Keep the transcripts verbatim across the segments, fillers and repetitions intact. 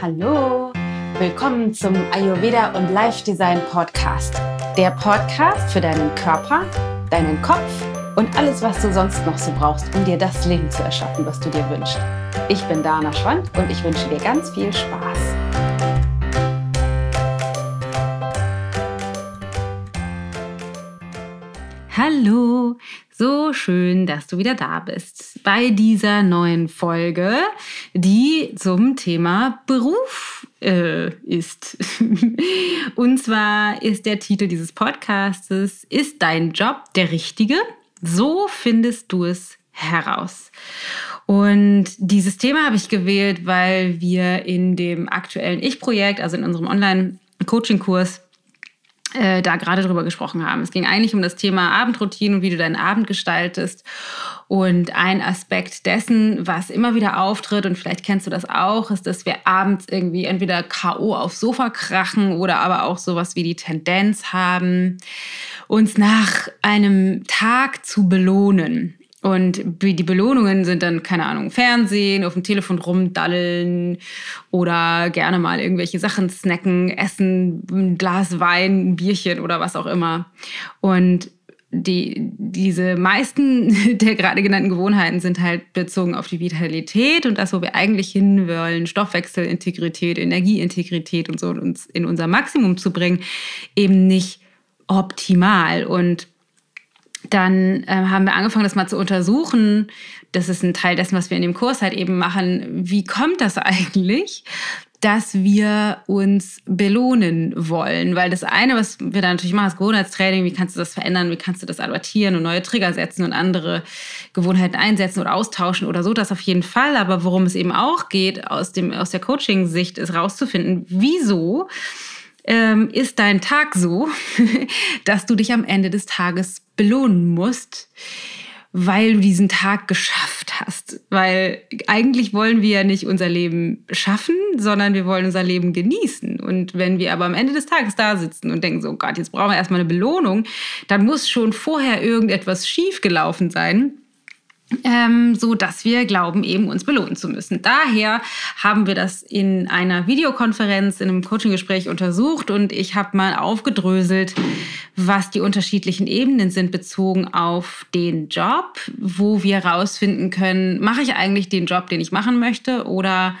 Hallo, willkommen zum Ayurveda und Life Design Podcast. Der Podcast für deinen Körper, deinen Kopf und alles, was du sonst noch so brauchst, um dir das Leben zu erschaffen, was du dir wünschst. Ich bin Dana Schwand und ich wünsche dir ganz viel Spaß. Hallo, so schön, dass du wieder da bist bei dieser neuen Folge, die zum Thema Beruf äh, ist. Und zwar ist der Titel dieses Podcastes: Ist dein Job der richtige? So findest du es heraus. Und dieses Thema habe ich gewählt, weil wir in dem aktuellen Ich-Projekt, also in unserem Online-Coaching-Kurs, da gerade drüber gesprochen haben. Es ging eigentlich um das Thema Abendroutine und wie du deinen Abend gestaltest. Und ein Aspekt dessen, was immer wieder auftritt, und vielleicht kennst du das auch, ist, dass wir abends irgendwie entweder K O aufs Sofa krachen oder aber auch sowas wie die Tendenz haben, uns nach einem Tag zu belohnen. Und die Belohnungen sind dann, keine Ahnung, Fernsehen, auf dem Telefon rumdallen oder gerne mal irgendwelche Sachen snacken, essen, ein Glas Wein, ein Bierchen oder was auch immer. Und die, diese meisten der gerade genannten Gewohnheiten sind halt bezogen auf die Vitalität und das, wo wir eigentlich hinwollen, Stoffwechselintegrität, Energieintegrität und so, uns in unser Maximum zu bringen, eben nicht optimal. Und dann äh, haben wir angefangen, das mal zu untersuchen. Das ist ein Teil dessen, was wir in dem Kurs halt eben machen. Wie kommt das eigentlich, dass wir uns belohnen wollen? Weil das eine, was wir da natürlich machen, ist Gewohnheitstraining. Wie kannst du das verändern? Wie kannst du das adaptieren und neue Trigger setzen und andere Gewohnheiten einsetzen oder austauschen oder so? Das auf jeden Fall. Aber worum es eben auch geht, aus, dem, aus der Coaching-Sicht, ist rauszufinden, wieso ähm, ist dein Tag so, dass du dich am Ende des Tages belohnen musst, weil du diesen Tag geschafft hast. Weil eigentlich wollen wir ja nicht unser Leben schaffen, sondern wir wollen unser Leben genießen. Und wenn wir aber am Ende des Tages da sitzen und denken so, Gott, jetzt brauchen wir erstmal eine Belohnung, dann muss schon vorher irgendetwas schief gelaufen sein, Ähm, so dass wir glauben, eben uns belohnen zu müssen. Daher haben wir das in einer Videokonferenz, in einem Coaching-Gespräch untersucht und ich habe mal aufgedröselt, was die unterschiedlichen Ebenen sind bezogen auf den Job, wo wir herausfinden können, mache ich eigentlich den Job, den ich machen möchte, oder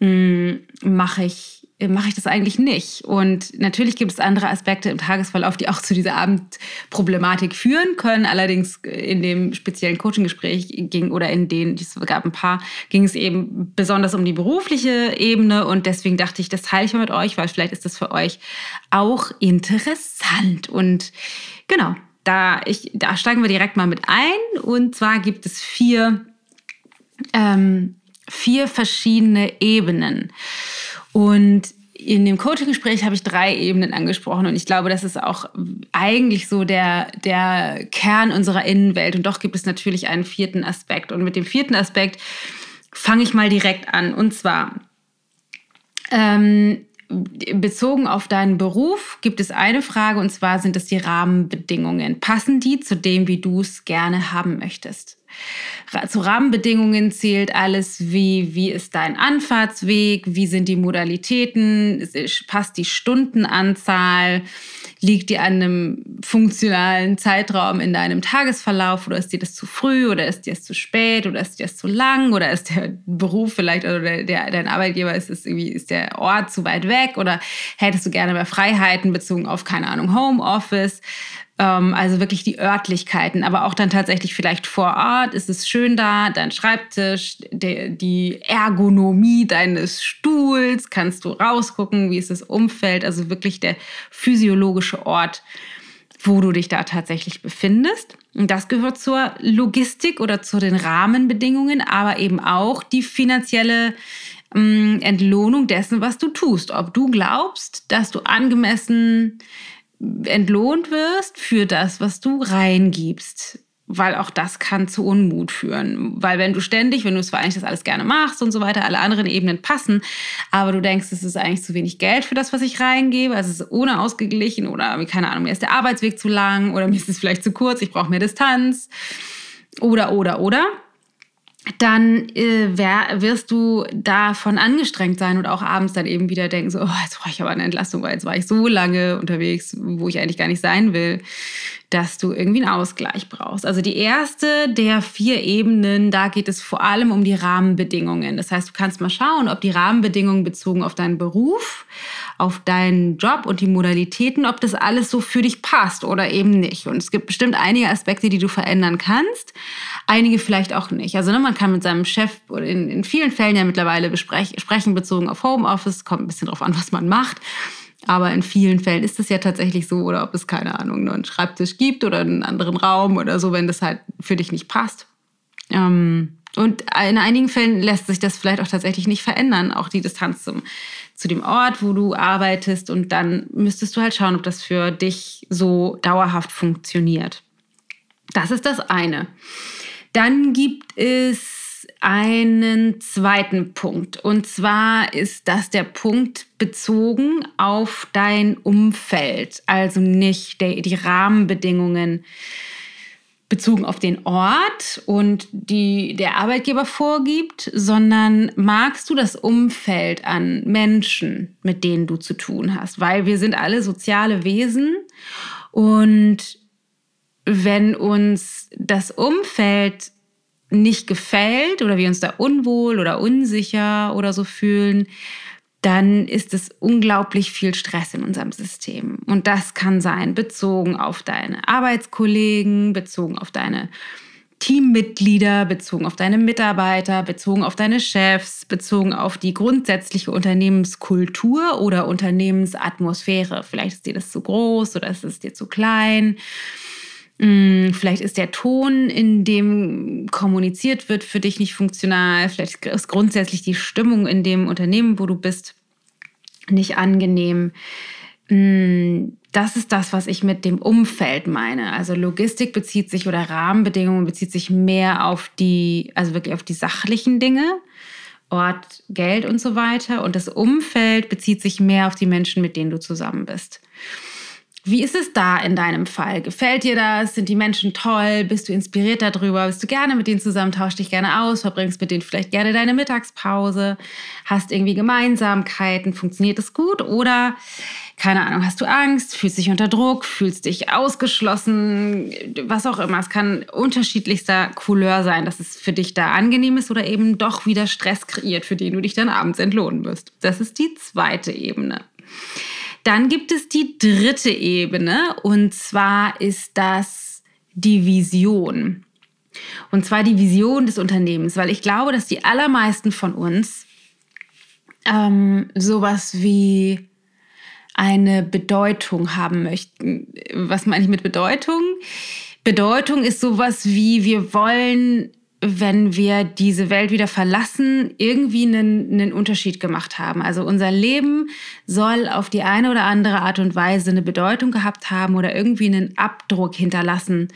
mh, mache ich mache ich das eigentlich nicht. Und natürlich gibt es andere Aspekte im Tagesverlauf, die auch zu dieser Abendproblematik führen können. Allerdings in dem speziellen Coaching-Gespräch ging, oder in denen, es gab ein paar, ging es eben besonders um die berufliche Ebene. Und deswegen dachte ich, das teile ich mal mit euch, weil vielleicht ist das für euch auch interessant. Und genau, da, ich, da steigen wir direkt mal mit ein. Und zwar gibt es vier, ähm, vier verschiedene Ebenen. Und in dem Coaching-Gespräch habe ich drei Ebenen angesprochen und ich glaube, das ist auch eigentlich so der, der Kern unserer Innenwelt. Und doch gibt es natürlich einen vierten Aspekt. Und mit dem vierten Aspekt fange ich mal direkt an. Und zwar, ähm, bezogen auf deinen Beruf gibt es eine Frage, und zwar sind es die Rahmenbedingungen. Passen die zu dem, wie du es gerne haben möchtest? Zu Rahmenbedingungen zählt alles wie, wie ist dein Anfahrtsweg, wie sind die Modalitäten, passt die Stundenanzahl, liegt die an einem funktionalen Zeitraum in deinem Tagesverlauf oder ist dir das zu früh oder ist dir das zu spät oder ist dir das zu lang oder ist der Beruf vielleicht oder der, der, dein Arbeitgeber, ist, ist, irgendwie, ist der Ort zu weit weg oder hättest du gerne mehr Freiheiten bezogen auf, keine Ahnung, Homeoffice. Also wirklich die Örtlichkeiten, aber auch dann tatsächlich vielleicht vor Ort, ist es schön da, dein Schreibtisch, die Ergonomie deines Stuhls, kannst du rausgucken, wie ist das Umfeld, also wirklich der physiologische Ort, wo du dich da tatsächlich befindest. Und das gehört zur Logistik oder zu den Rahmenbedingungen, aber eben auch die finanzielle ähm, Entlohnung dessen, was du tust. Ob du glaubst, dass du angemessen entlohnt wirst für das, was du reingibst, weil auch das kann zu Unmut führen, weil wenn du ständig, wenn du es eigentlich das alles gerne machst und so weiter, alle anderen Ebenen passen, aber du denkst, es ist eigentlich zu wenig Geld für das, was ich reingebe, also es ist unausgeglichen oder keine Ahnung, mir ist der Arbeitsweg zu lang oder mir ist es vielleicht zu kurz, ich brauche mehr Distanz oder, oder, oder. dann äh, wär, wirst du davon angestrengt sein und auch abends dann eben wieder denken, so, oh, jetzt brauche ich aber eine Entlastung, weil jetzt war ich so lange unterwegs, wo ich eigentlich gar nicht sein will, dass du irgendwie einen Ausgleich brauchst. Also die erste der vier Ebenen, da geht es vor allem um die Rahmenbedingungen. Das heißt, du kannst mal schauen, ob die Rahmenbedingungen bezogen auf deinen Beruf, auf deinen Job und die Modalitäten, ob das alles so für dich passt oder eben nicht. Und es gibt bestimmt einige Aspekte, die du verändern kannst, einige vielleicht auch nicht. Also ne, man kann mit seinem Chef in, in vielen Fällen ja mittlerweile besprech- sprechen, bezogen auf Homeoffice, kommt ein bisschen drauf an, was man macht. Aber in vielen Fällen ist es ja tatsächlich so, oder ob es, keine Ahnung, nur einen Schreibtisch gibt oder einen anderen Raum oder so, wenn das halt für dich nicht passt. Ähm, und in einigen Fällen lässt sich das vielleicht auch tatsächlich nicht verändern, auch die Distanz zum, zu dem Ort, wo du arbeitest. Und dann müsstest du halt schauen, ob das für dich so dauerhaft funktioniert. Das ist das eine. Dann gibt es einen zweiten Punkt. Und zwar ist das der Punkt bezogen auf dein Umfeld. Also nicht der, die Rahmenbedingungen bezogen auf den Ort und die der Arbeitgeber vorgibt, sondern magst du das Umfeld an Menschen, mit denen du zu tun hast? Weil wir sind alle soziale Wesen und wenn uns das Umfeld nicht gefällt oder wir uns da unwohl oder unsicher oder so fühlen, dann ist es unglaublich viel Stress in unserem System. Und das kann sein, bezogen auf deine Arbeitskollegen, bezogen auf deine Teammitglieder, bezogen auf deine Mitarbeiter, bezogen auf deine Chefs, bezogen auf die grundsätzliche Unternehmenskultur oder Unternehmensatmosphäre. Vielleicht ist dir das zu groß oder ist es dir zu klein. Vielleicht ist der Ton, in dem kommuniziert wird, für dich nicht funktional. Vielleicht ist grundsätzlich die Stimmung in dem Unternehmen, wo du bist, nicht angenehm. Das ist das, was ich mit dem Umfeld meine. Also Logistik bezieht sich oder Rahmenbedingungen bezieht sich mehr auf die, also wirklich auf die sachlichen Dinge, Ort, Geld und so weiter. Und das Umfeld bezieht sich mehr auf die Menschen, mit denen du zusammen bist. Wie ist es da in deinem Fall? Gefällt dir das? Sind die Menschen toll? Bist du inspiriert darüber? Bist du gerne mit denen zusammen? Tauscht dich gerne aus? Verbringst mit denen vielleicht gerne deine Mittagspause? Hast irgendwie Gemeinsamkeiten? Funktioniert das gut? Oder, keine Ahnung, hast du Angst? Fühlst dich unter Druck? Fühlst dich ausgeschlossen? Was auch immer. Es kann unterschiedlichster Couleur sein, dass es für dich da angenehm ist oder eben doch wieder Stress kreiert, für den du dich dann abends entlohnen wirst. Das ist die zweite Ebene. Dann gibt es die dritte Ebene und zwar ist das die Vision. Und zwar die Vision des Unternehmens, weil ich glaube, dass die allermeisten von uns ähm, sowas wie eine Bedeutung haben möchten. Was meine ich mit Bedeutung? Bedeutung ist sowas wie, wir wollen, wenn wir diese Welt wieder verlassen, irgendwie einen, einen Unterschied gemacht haben. Also unser Leben soll auf die eine oder andere Art und Weise eine Bedeutung gehabt haben oder irgendwie einen Abdruck hinterlassen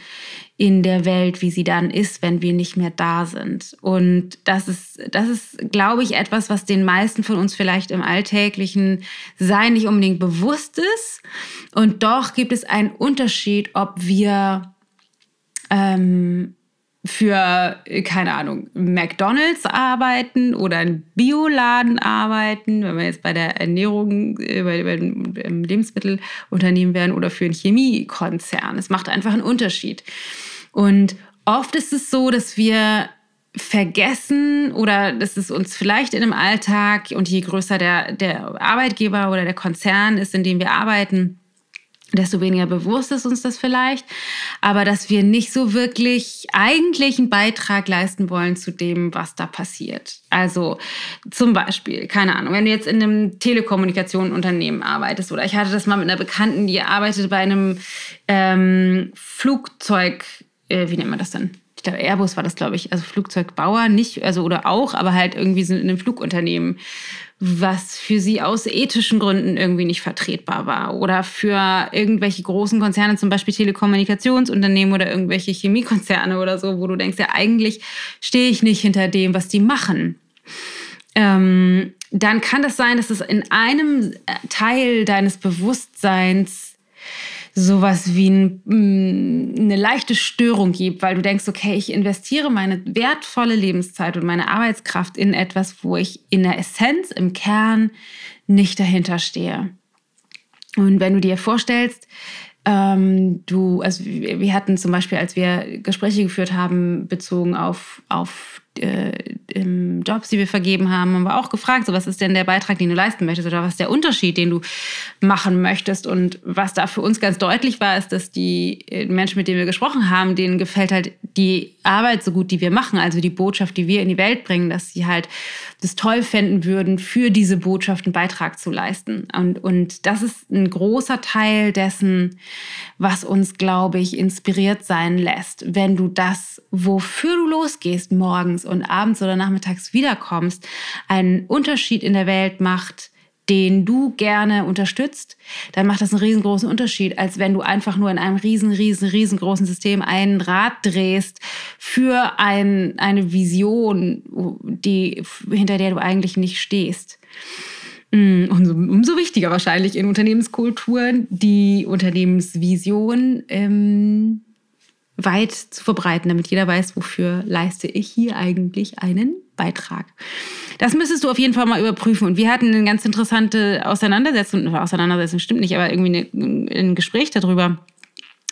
in der Welt, wie sie dann ist, wenn wir nicht mehr da sind. Und das ist, das ist, glaube ich, etwas, was den meisten von uns vielleicht im alltäglichen Sein nicht unbedingt bewusst ist. Und doch gibt es einen Unterschied, ob wir ähm, für, keine Ahnung, McDonald's arbeiten oder einen Bioladen arbeiten, wenn wir jetzt bei der Ernährung, äh, bei, bei dem Lebensmittelunternehmen wären oder für einen Chemiekonzern. Es macht einfach einen Unterschied. Und oft ist es so, dass wir vergessen oder dass es uns vielleicht in dem Alltag und je größer der, der Arbeitgeber oder der Konzern ist, in dem wir arbeiten, desto weniger bewusst ist uns das vielleicht, aber dass wir nicht so wirklich eigentlich einen Beitrag leisten wollen zu dem, was da passiert. Also zum Beispiel, keine Ahnung, wenn du jetzt in einem Telekommunikationsunternehmen arbeitest oder ich hatte das mal mit einer Bekannten, die arbeitete bei einem ähm, Flugzeug, äh, wie nennt man das denn? Ich glaube, Airbus war das, glaube ich, also Flugzeugbauer nicht, also oder auch, aber halt irgendwie sind in einem Flugunternehmen, was für sie aus ethischen Gründen irgendwie nicht vertretbar war. Oder für irgendwelche großen Konzerne, zum Beispiel Telekommunikationsunternehmen oder irgendwelche Chemiekonzerne oder so, wo du denkst, ja, eigentlich stehe ich nicht hinter dem, was die machen. Ähm, dann kann das sein, dass es in einem Teil deines Bewusstseins sowas wie ein, eine leichte Störung gibt, weil du denkst, okay, ich investiere meine wertvolle Lebenszeit und meine Arbeitskraft in etwas, wo ich in der Essenz, im Kern nicht dahinter stehe. Und wenn du dir vorstellst, ähm, du, also wir hatten zum Beispiel, als wir Gespräche geführt haben, bezogen auf, auf äh, Jobs, die wir vergeben haben, haben wir auch gefragt, so was ist denn der Beitrag, den du leisten möchtest oder was ist der Unterschied, den du machen möchtest. Und was da für uns ganz deutlich war, ist, dass die Menschen, mit denen wir gesprochen haben, denen gefällt halt die Arbeit so gut, die wir machen, also die Botschaft, die wir in die Welt bringen, dass sie halt das toll fänden würden, für diese Botschaft einen Beitrag zu leisten. Und, und das ist ein großer Teil dessen, was uns, glaube ich, inspiriert sein lässt. Wenn du das, wofür du losgehst, morgens und abends oder nachmittags wiederkommst, einen Unterschied in der Welt macht, den du gerne unterstützt, dann macht das einen riesengroßen Unterschied, als wenn du einfach nur in einem riesen, riesen, riesengroßen System ein Rad drehst für ein, eine Vision, die, hinter der du eigentlich nicht stehst. Und umso wichtiger wahrscheinlich in Unternehmenskulturen, die Unternehmensvision ähm, weit zu verbreiten, damit jeder weiß, wofür leiste ich hier eigentlich einen Beitrag. Das müsstest du auf jeden Fall mal überprüfen. Und wir hatten eine ganz interessante Auseinandersetzung, Auseinandersetzung stimmt nicht, aber irgendwie eine, ein Gespräch darüber,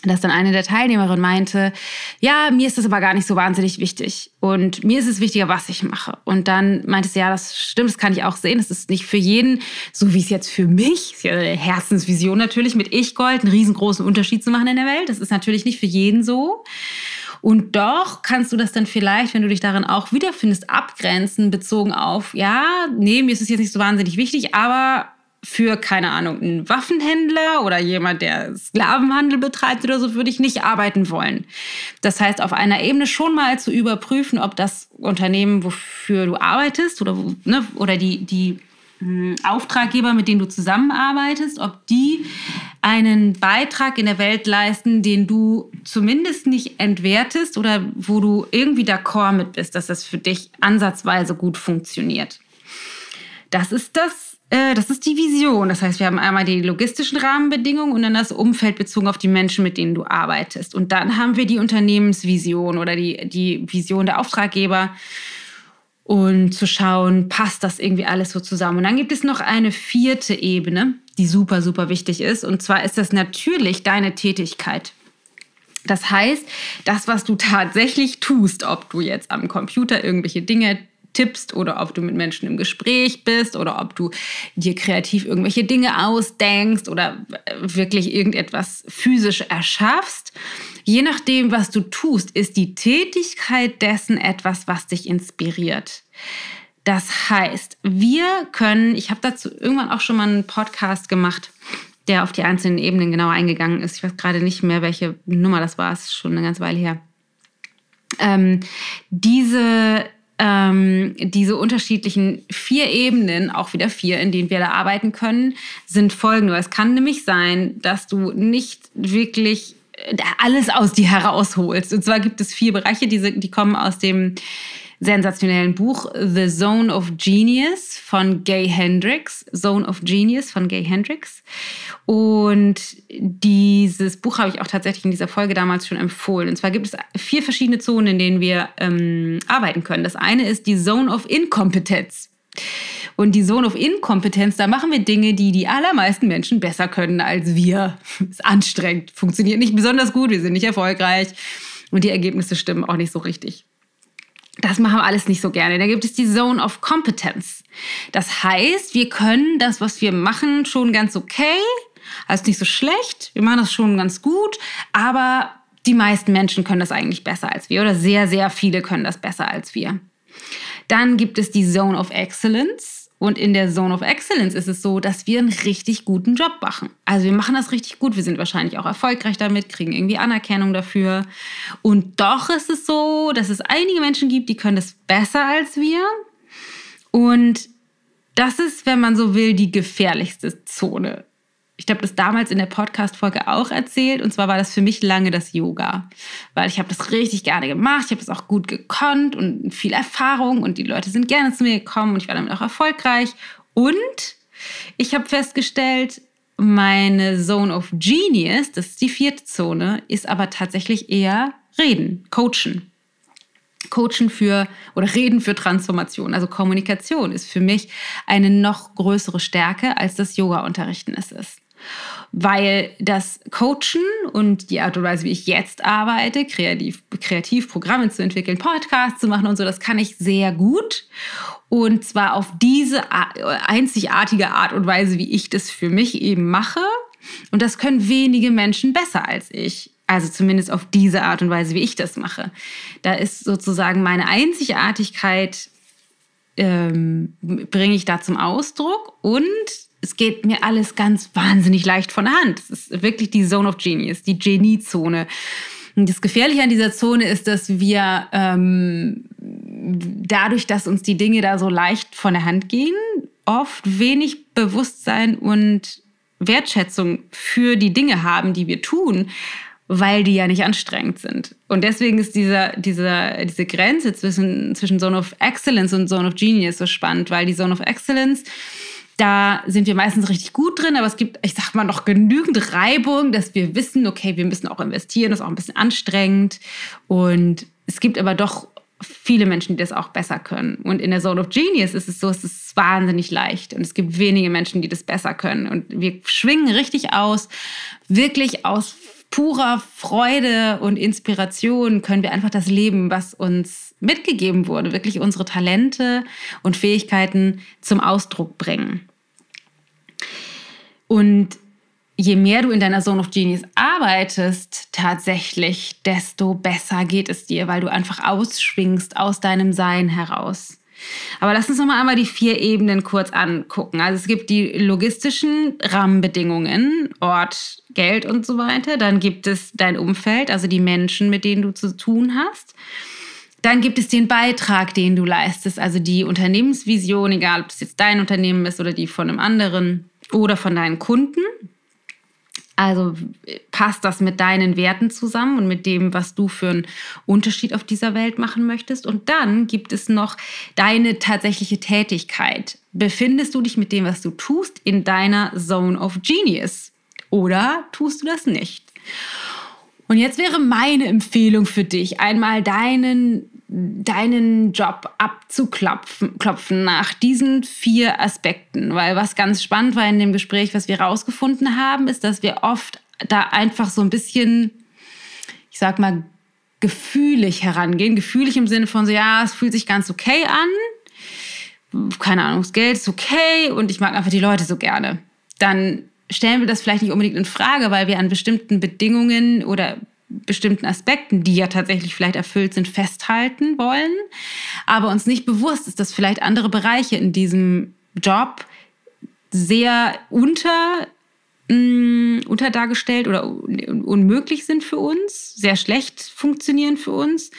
dass dann eine der Teilnehmerinnen meinte, ja, mir ist das aber gar nicht so wahnsinnig wichtig und mir ist es wichtiger, was ich mache. Und dann meinte sie, ja, das stimmt, das kann ich auch sehen, das ist nicht für jeden, so wie es jetzt für mich, das ist ja eine Herzensvision natürlich, mit Ich-Gold einen riesengroßen Unterschied zu machen in der Welt, das ist natürlich nicht für jeden so. Und doch kannst du das dann vielleicht, wenn du dich darin auch wiederfindest, abgrenzen, bezogen auf, ja, nee, mir ist es jetzt nicht so wahnsinnig wichtig, aber für, keine Ahnung, einen Waffenhändler oder jemand, der Sklavenhandel betreibt oder so, würde ich nicht arbeiten wollen. Das heißt, auf einer Ebene schon mal zu überprüfen, ob das Unternehmen, wofür du arbeitest oder, ne, oder die, die mh, Auftraggeber, mit denen du zusammenarbeitest, ob die einen Beitrag in der Welt leisten, den du zumindest nicht entwertest oder wo du irgendwie d'accord mit bist, dass das für dich ansatzweise gut funktioniert. Das ist das Das ist die Vision. Das heißt, wir haben einmal die logistischen Rahmenbedingungen und dann das Umfeld bezogen auf die Menschen, mit denen du arbeitest. Und dann haben wir die Unternehmensvision oder die, die Vision der Auftraggeber und zu schauen, passt das irgendwie alles so zusammen. Und dann gibt es noch eine vierte Ebene, die super, super wichtig ist. Und zwar ist das natürlich deine Tätigkeit. Das heißt, das, was du tatsächlich tust, ob du jetzt am Computer irgendwelche Dinge tippst oder ob du mit Menschen im Gespräch bist oder ob du dir kreativ irgendwelche Dinge ausdenkst oder wirklich irgendetwas physisch erschaffst. Je nachdem, was du tust, ist die Tätigkeit dessen etwas, was dich inspiriert. Das heißt, wir können, ich habe dazu irgendwann auch schon mal einen Podcast gemacht, der auf die einzelnen Ebenen genauer eingegangen ist. Ich weiß gerade nicht mehr, welche Nummer das war, ist schon eine ganze Weile her. Ähm, diese Ähm, diese unterschiedlichen vier Ebenen, auch wieder vier, in denen wir da arbeiten können, sind folgende. Es kann nämlich sein, dass du nicht wirklich alles aus dir herausholst. Und zwar gibt es vier Bereiche, die, die kommen aus dem sensationellen Buch The Zone of Genius von Gay Hendricks. Zone of Genius von Gay Hendricks. Und dieses Buch habe ich auch tatsächlich in dieser Folge damals schon empfohlen. Und zwar gibt es vier verschiedene Zonen, in denen wir ähm, arbeiten können. Das eine ist die Zone of Inkompetenz. Und die Zone of Inkompetenz, da machen wir Dinge, die die allermeisten Menschen besser können als wir. Ist anstrengend, funktioniert nicht besonders gut, wir sind nicht erfolgreich und die Ergebnisse stimmen auch nicht so richtig. Das machen wir alles nicht so gerne. Da gibt es die Zone of Competence. Das heißt, wir können das, was wir machen, schon ganz okay. Also nicht so schlecht. Wir machen das schon ganz gut. Aber die meisten Menschen können das eigentlich besser als wir. Oder sehr, sehr viele können das besser als wir. Dann gibt es die Zone of Excellence. Und in der Zone of Excellence ist es so, dass wir einen richtig guten Job machen. Also wir machen das richtig gut, wir sind wahrscheinlich auch erfolgreich damit, kriegen irgendwie Anerkennung dafür. Und doch ist es so, dass es einige Menschen gibt, die können das besser als wir. Und das ist, wenn man so will, die gefährlichste Zone. Ich glaube, das damals in der Podcast-Folge auch erzählt. Und zwar war das für mich lange das Yoga. Weil ich habe das richtig gerne gemacht. Ich habe das auch gut gekonnt und viel Erfahrung. Und die Leute sind gerne zu mir gekommen. Und ich war damit auch erfolgreich. Und ich habe festgestellt, meine Zone of Genius, das ist die vierte Zone, ist aber tatsächlich eher Reden, Coachen. Coachen für oder Reden für Transformation, also Kommunikation ist für mich eine noch größere Stärke, als das Yoga-Unterrichten es ist. Weil das Coachen und die Art und Weise, wie ich jetzt arbeite, kreativ, kreativ Programme zu entwickeln, Podcasts zu machen und so, das kann ich sehr gut. Und zwar auf diese einzigartige Art und Weise, wie ich das für mich eben mache. Und das können wenige Menschen besser als ich. Also zumindest auf diese Art und Weise, wie ich das mache. Da ist sozusagen meine Einzigartigkeit, ähm, bringe ich da zum Ausdruck. Und es geht mir alles ganz wahnsinnig leicht von der Hand. Es ist wirklich die Zone of Genius, die Genie-Zone. Und das Gefährliche an dieser Zone ist, dass wir ähm, dadurch, dass uns die Dinge da so leicht von der Hand gehen, oft wenig Bewusstsein und Wertschätzung für die Dinge haben, die wir tun, weil die ja nicht anstrengend sind. Und deswegen ist dieser, dieser, diese Grenze zwischen, zwischen Zone of Excellence und Zone of Genius so spannend, weil die Zone of Excellence, da sind wir meistens richtig gut drin, aber es gibt, ich sag mal, noch genügend Reibung, dass wir wissen, okay, wir müssen auch investieren, das ist auch ein bisschen anstrengend. Und es gibt aber doch viele Menschen, die das auch besser können. Und in der Zone of Genius ist es so, es ist wahnsinnig leicht. Und es gibt wenige Menschen, die das besser können. Und wir schwingen richtig aus, wirklich aus purer Freude und Inspiration können wir einfach das Leben, was uns mitgegeben wurde, wirklich unsere Talente und Fähigkeiten zum Ausdruck bringen. Und je mehr du in deiner Zone of Genius arbeitest, tatsächlich, desto besser geht es dir, weil du einfach ausschwingst aus deinem Sein heraus. Aber lass uns nochmal einmal die vier Ebenen kurz angucken. Also es gibt die logistischen Rahmenbedingungen, Ort, Geld und so weiter. Dann gibt es dein Umfeld, also die Menschen, mit denen du zu tun hast. Dann gibt es den Beitrag, den du leistest, also die Unternehmensvision, egal ob es jetzt dein Unternehmen ist oder die von einem anderen oder von deinen Kunden. Also passt das mit deinen Werten zusammen und mit dem, was du für einen Unterschied auf dieser Welt machen möchtest. Und dann gibt es noch deine tatsächliche Tätigkeit. Befindest du dich mit dem, was du tust, in deiner Zone of Genius? Oder tust du das nicht? Und jetzt wäre meine Empfehlung für dich, einmal deinen, deinen Job abzuklopfen klopfen nach diesen vier Aspekten. Weil was ganz spannend war in dem Gespräch, was wir rausgefunden haben, ist, dass wir oft da einfach so ein bisschen, ich sag mal, gefühlig herangehen. Gefühlig im Sinne von so, ja, es fühlt sich ganz okay an. Keine Ahnung, das Geld ist okay und ich mag einfach die Leute so gerne. Dann stellen wir das vielleicht nicht unbedingt in Frage, weil wir an bestimmten Bedingungen oder bestimmten Aspekten, die ja tatsächlich vielleicht erfüllt sind, festhalten wollen, aber uns nicht bewusst ist, dass vielleicht andere Bereiche in diesem Job sehr unter, mh, unterdargestellt oder un- unmöglich sind für uns, sehr schlecht funktionieren für uns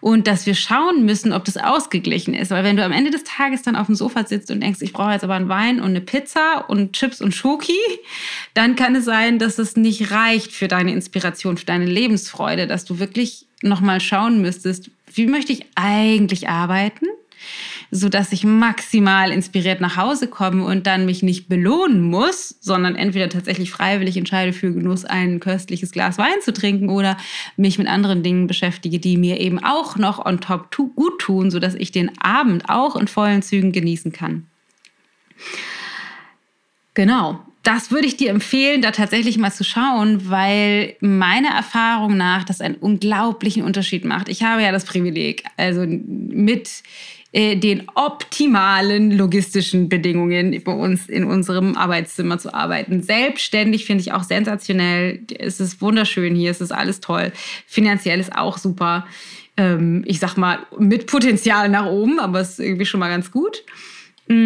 und dass wir schauen müssen, ob das ausgeglichen ist. Weil wenn du am Ende des Tages dann auf dem Sofa sitzt und denkst, ich brauche jetzt aber einen Wein und eine Pizza und Chips und Schoki, dann kann es sein, dass es nicht reicht für deine Inspiration, für deine Lebensfreude, dass du wirklich nochmal schauen müsstest, wie möchte ich eigentlich arbeiten, sodass ich maximal inspiriert nach Hause komme und dann mich nicht belohnen muss, sondern entweder tatsächlich freiwillig entscheide für Genuss, ein köstliches Glas Wein zu trinken oder mich mit anderen Dingen beschäftige, die mir eben auch noch on top tu- gut tun, sodass ich den Abend auch in vollen Zügen genießen kann. Genau, das würde ich dir empfehlen, da tatsächlich mal zu schauen, weil meiner Erfahrung nach das einen unglaublichen Unterschied macht. Ich habe ja das Privileg, also mit den optimalen logistischen Bedingungen bei uns in unserem Arbeitszimmer zu arbeiten. Selbstständig finde ich auch sensationell. Es ist wunderschön hier, es ist alles toll. Finanziell ist auch super. Ich sag mal, mit Potenzial nach oben, aber es ist irgendwie schon mal ganz gut. Ich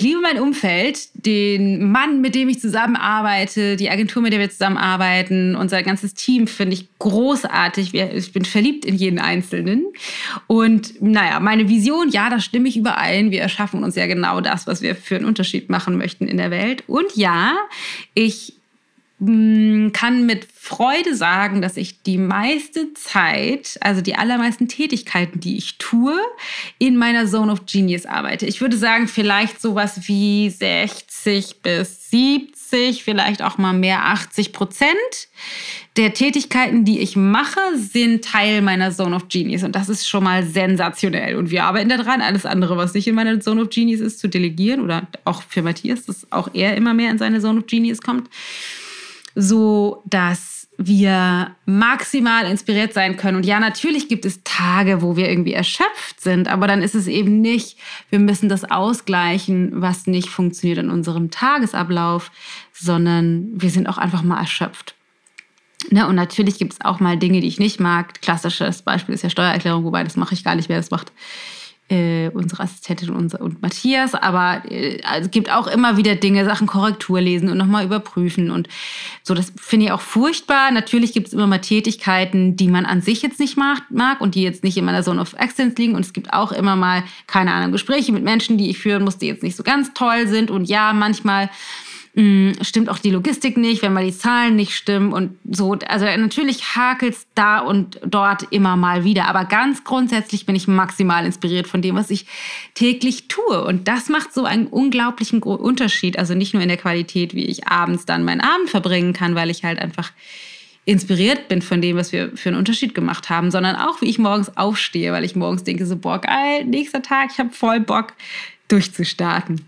liebe mein Umfeld, den Mann, mit dem ich zusammenarbeite, die Agentur, mit der wir zusammenarbeiten, unser ganzes Team finde ich großartig. Ich bin verliebt in jeden Einzelnen. Und naja, meine Vision, ja, da stimme ich überein. Wir erschaffen uns ja genau das, was wir für einen Unterschied machen möchten in der Welt. Und ja, ich kann mit Freude sagen, dass ich die meiste Zeit, also die allermeisten Tätigkeiten, die ich tue, in meiner Zone of Genius arbeite. Ich würde sagen, vielleicht sowas wie sechzig bis siebzig siebzig, vielleicht auch mal mehr achtzig Prozent der Tätigkeiten, die ich mache, sind Teil meiner Zone of Genius. Und das ist schon mal sensationell. Und wir arbeiten daran, alles andere, was nicht in meiner Zone of Genius ist, zu delegieren. Oder auch für Matthias, dass auch er immer mehr in seine Zone of Genius kommt. So, dass wir maximal inspiriert sein können. Und ja, natürlich gibt es Tage, wo wir irgendwie erschöpft sind, aber dann ist es eben nicht, wir müssen das ausgleichen, was nicht funktioniert in unserem Tagesablauf, sondern wir sind auch einfach mal erschöpft. Ne? Und natürlich gibt es auch mal Dinge, die ich nicht mag. Klassisches Beispiel ist ja Steuererklärung, wobei das mache ich gar nicht mehr, das macht Äh, unsere Assistentin und, und Matthias, aber äh, also es gibt auch immer wieder Dinge, Sachen Korrektur lesen und nochmal überprüfen und so, das finde ich auch furchtbar. Natürlich gibt es immer mal Tätigkeiten, die man an sich jetzt nicht mag, mag und die jetzt nicht in meiner Zone of Excellence liegen, und es gibt auch immer mal, keine Ahnung, Gespräche mit Menschen, die ich führen muss, die jetzt nicht so ganz toll sind, und ja, manchmal mh, stimmt auch die Logistik nicht, wenn mal die Zahlen nicht stimmen und so, also natürlich hakelt es da und dort immer mal wieder, aber ganz grundsätzlich bin ich maximal inspiriert von dem, was ich täglich tue, und das macht so einen unglaublichen Unterschied, also nicht nur in der Qualität, wie ich abends dann meinen Abend verbringen kann, weil ich halt einfach inspiriert bin von dem, was wir für einen Unterschied gemacht haben, sondern auch, wie ich morgens aufstehe, weil ich morgens denke so, boah geil, nächster Tag, ich habe voll Bock durchzustarten.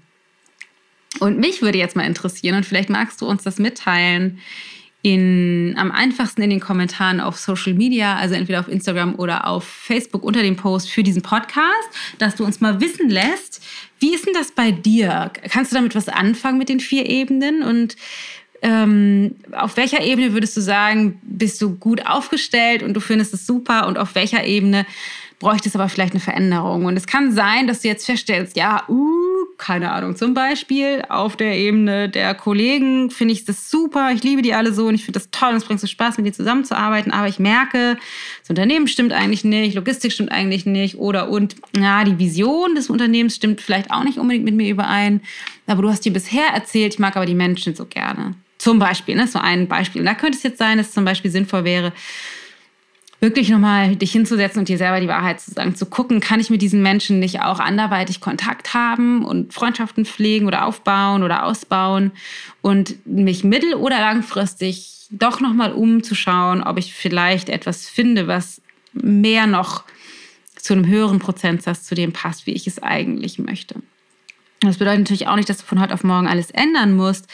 Und mich würde jetzt mal interessieren, und vielleicht magst du uns das mitteilen, in, am einfachsten in den Kommentaren auf Social Media, also entweder auf Instagram oder auf Facebook unter dem Post für diesen Podcast, dass du uns mal wissen lässt, wie ist denn das bei dir? Kannst du damit was anfangen mit den vier Ebenen? Und ähm, auf welcher Ebene würdest du sagen, bist du gut aufgestellt und du findest es super, und auf welcher Ebene bräuchte es aber vielleicht eine Veränderung? Und es kann sein, dass du jetzt feststellst, ja, uh, keine Ahnung, zum Beispiel auf der Ebene der Kollegen finde ich das super, ich liebe die alle so und ich finde das toll und es bringt so Spaß, mit denen zusammenzuarbeiten, aber ich merke, das Unternehmen stimmt eigentlich nicht, Logistik stimmt eigentlich nicht oder und, na, die Vision des Unternehmens stimmt vielleicht auch nicht unbedingt mit mir überein, aber du hast dir bisher erzählt, ich mag aber die Menschen so gerne. Zum Beispiel, ne, so ein Beispiel. Und da könnte es jetzt sein, dass es zum Beispiel sinnvoll wäre, wirklich nochmal dich hinzusetzen und dir selber die Wahrheit zu sagen, zu gucken, kann ich mit diesen Menschen nicht auch anderweitig Kontakt haben und Freundschaften pflegen oder aufbauen oder ausbauen und mich mittel- oder langfristig doch nochmal umzuschauen, ob ich vielleicht etwas finde, was mehr noch zu einem höheren Prozentsatz zu dem passt, wie ich es eigentlich möchte. Das bedeutet natürlich auch nicht, dass du von heute auf morgen alles ändern musst,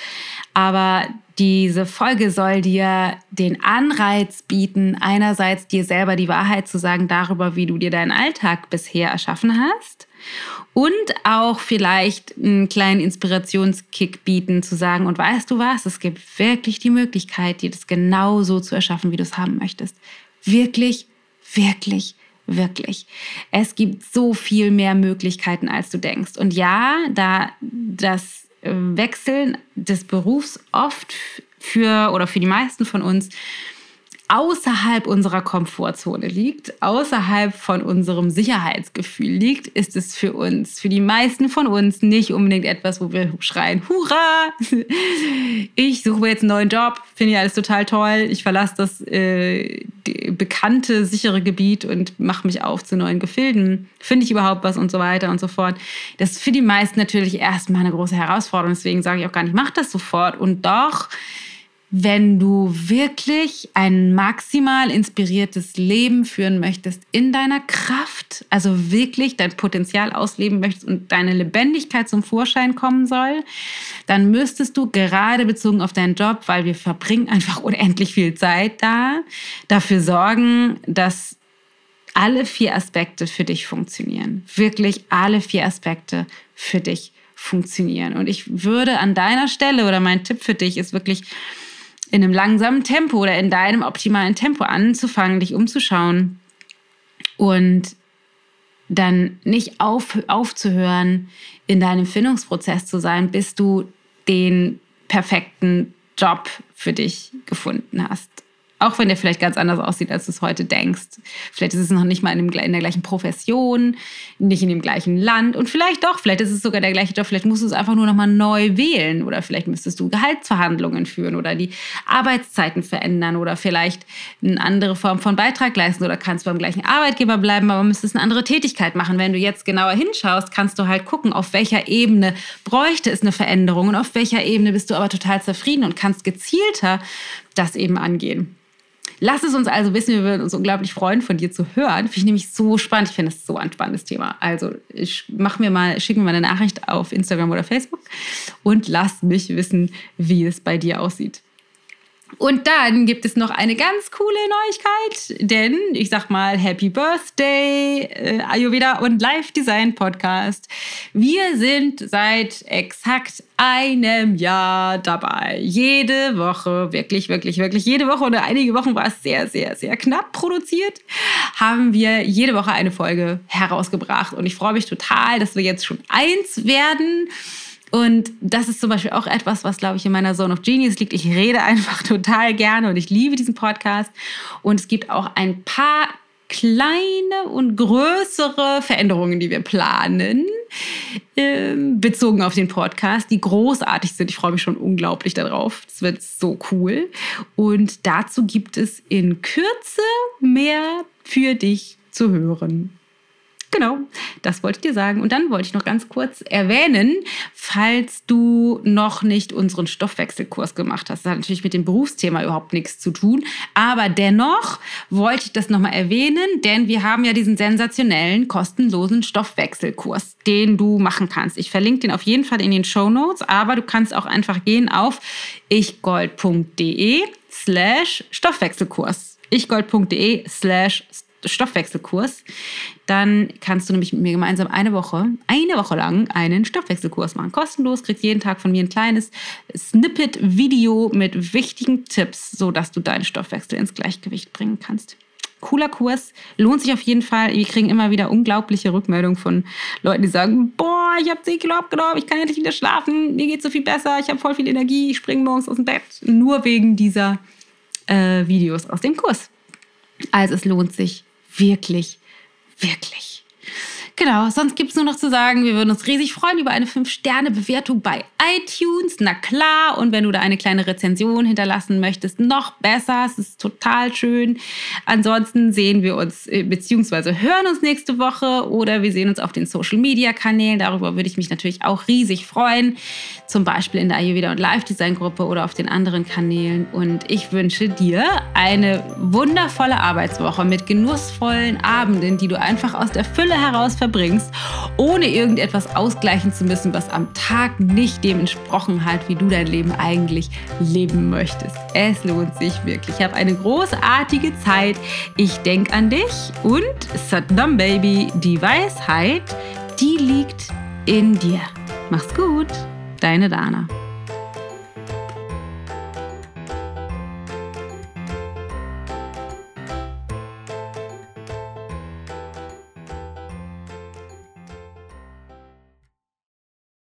aber diese Folge soll dir den Anreiz bieten, einerseits dir selber die Wahrheit zu sagen darüber, wie du dir deinen Alltag bisher erschaffen hast, und auch vielleicht einen kleinen Inspirationskick bieten, zu sagen, und weißt du was, es gibt wirklich die Möglichkeit, dir das genau so zu erschaffen, wie du es haben möchtest. Wirklich, wirklich. Wirklich. Es gibt so viel mehr Möglichkeiten, als du denkst. Und ja, da das Wechseln des Berufs oft für oder für die meisten von uns außerhalb unserer Komfortzone liegt, außerhalb von unserem Sicherheitsgefühl liegt, ist es für uns, für die meisten von uns nicht unbedingt etwas, wo wir schreien, hurra, ich suche mir jetzt einen neuen Job, finde ja alles total toll, ich verlasse das äh, bekannte, sichere Gebiet und mache mich auf zu neuen Gefilden, finde ich überhaupt was und so weiter und so fort. Das ist für die meisten natürlich erstmal eine große Herausforderung, deswegen sage ich auch gar nicht, mach das sofort, und doch, wenn du wirklich ein maximal inspiriertes Leben führen möchtest in deiner Kraft, also wirklich dein Potenzial ausleben möchtest und deine Lebendigkeit zum Vorschein kommen soll, dann müsstest du gerade bezogen auf deinen Job, weil wir verbringen einfach unendlich viel Zeit da, dafür sorgen, dass alle vier Aspekte für dich funktionieren. Wirklich alle vier Aspekte für dich funktionieren. Und ich würde an deiner Stelle, oder mein Tipp für dich ist wirklich, in einem langsamen Tempo oder in deinem optimalen Tempo anzufangen, dich umzuschauen und dann nicht auf, aufzuhören, in deinem Findungsprozess zu sein, bis du den perfekten Job für dich gefunden hast. Auch wenn der vielleicht ganz anders aussieht, als du es heute denkst. Vielleicht ist es noch nicht mal in, dem, in der gleichen Profession, nicht in dem gleichen Land. Und vielleicht doch, vielleicht ist es sogar der gleiche Job. Vielleicht musst du es einfach nur nochmal neu wählen. Oder vielleicht müsstest du Gehaltsverhandlungen führen oder die Arbeitszeiten verändern. Oder vielleicht eine andere Form von Beitrag leisten. Oder kannst beim gleichen Arbeitgeber bleiben, aber müsstest eine andere Tätigkeit machen. Wenn du jetzt genauer hinschaust, kannst du halt gucken, auf welcher Ebene bräuchte es eine Veränderung. Und auf welcher Ebene bist du aber total zufrieden und kannst gezielter das eben angehen. Lass es uns also wissen, wir würden uns unglaublich freuen, von dir zu hören. Finde ich nämlich so spannend. Ich finde das so ein spannendes Thema. Also ich mach mir mal, schick mir mal eine Nachricht auf Instagram oder Facebook und lass mich wissen, wie es bei dir aussieht. Und dann gibt es noch eine ganz coole Neuigkeit, denn ich sag mal Happy Birthday, äh, Ayurveda und Life Design Podcast. Wir sind seit exakt einem Jahr dabei. Jede Woche, wirklich, wirklich, wirklich jede Woche oder einige Wochen war es sehr, sehr, sehr knapp produziert, haben wir jede Woche eine Folge herausgebracht. Und ich freue mich total, dass wir jetzt schon eins werden. Und das ist zum Beispiel auch etwas, was, glaube ich, in meiner Zone of Genius liegt. Ich rede einfach total gerne und ich liebe diesen Podcast. Und es gibt auch ein paar kleine und größere Veränderungen, die wir planen, äh, bezogen auf den Podcast, die großartig sind. Ich freue mich schon unglaublich darauf. Es wird so cool. Und dazu gibt es in Kürze mehr für dich zu hören. Genau, das wollte ich dir sagen. Und dann wollte ich noch ganz kurz erwähnen, falls du noch nicht unseren Stoffwechselkurs gemacht hast. Das hat natürlich mit dem Berufsthema überhaupt nichts zu tun. Aber dennoch wollte ich das nochmal erwähnen, denn wir haben ja diesen sensationellen, kostenlosen Stoffwechselkurs, den du machen kannst. Ich verlinke den auf jeden Fall in den Shownotes, aber du kannst auch einfach gehen auf ichgold.de slash Stoffwechselkurs. ichgold.de slash Stoffwechselkurs, dann kannst du nämlich mit mir gemeinsam eine Woche, eine Woche lang einen Stoffwechselkurs machen. Kostenlos, kriegst jeden Tag von mir ein kleines Snippet-Video mit wichtigen Tipps, sodass du deinen Stoffwechsel ins Gleichgewicht bringen kannst. Cooler Kurs, lohnt sich auf jeden Fall. Wir kriegen immer wieder unglaubliche Rückmeldungen von Leuten, die sagen, boah, ich habe zehn Kilo abgenommen, ich kann endlich wieder schlafen, mir geht's so viel besser, ich habe voll viel Energie, ich springe morgens aus dem Bett. Nur wegen dieser äh, Videos aus dem Kurs. Also es lohnt sich wirklich, wirklich. Genau, sonst gibt es nur noch zu sagen, wir würden uns riesig freuen über eine fünf Sterne Bewertung bei iTunes. Na klar, und wenn du da eine kleine Rezension hinterlassen möchtest, noch besser. Es ist total schön. Ansonsten sehen wir uns bzw. hören uns nächste Woche oder wir sehen uns auf den Social-Media-Kanälen. Darüber würde ich mich natürlich auch riesig freuen. Zum Beispiel in der Ayurveda- und Life-Design-Gruppe oder auf den anderen Kanälen. Und ich wünsche dir eine wundervolle Arbeitswoche mit genussvollen Abenden, die du einfach aus der Fülle heraus verbringst. Bringst, ohne irgendetwas ausgleichen zu müssen, was am Tag nicht dem entsprochen hat, wie du dein Leben eigentlich leben möchtest. Es lohnt sich wirklich. Ich habe eine großartige Zeit. Ich denke an dich und Satnam Baby, die Weisheit, die liegt in dir. Mach's gut, deine Dana.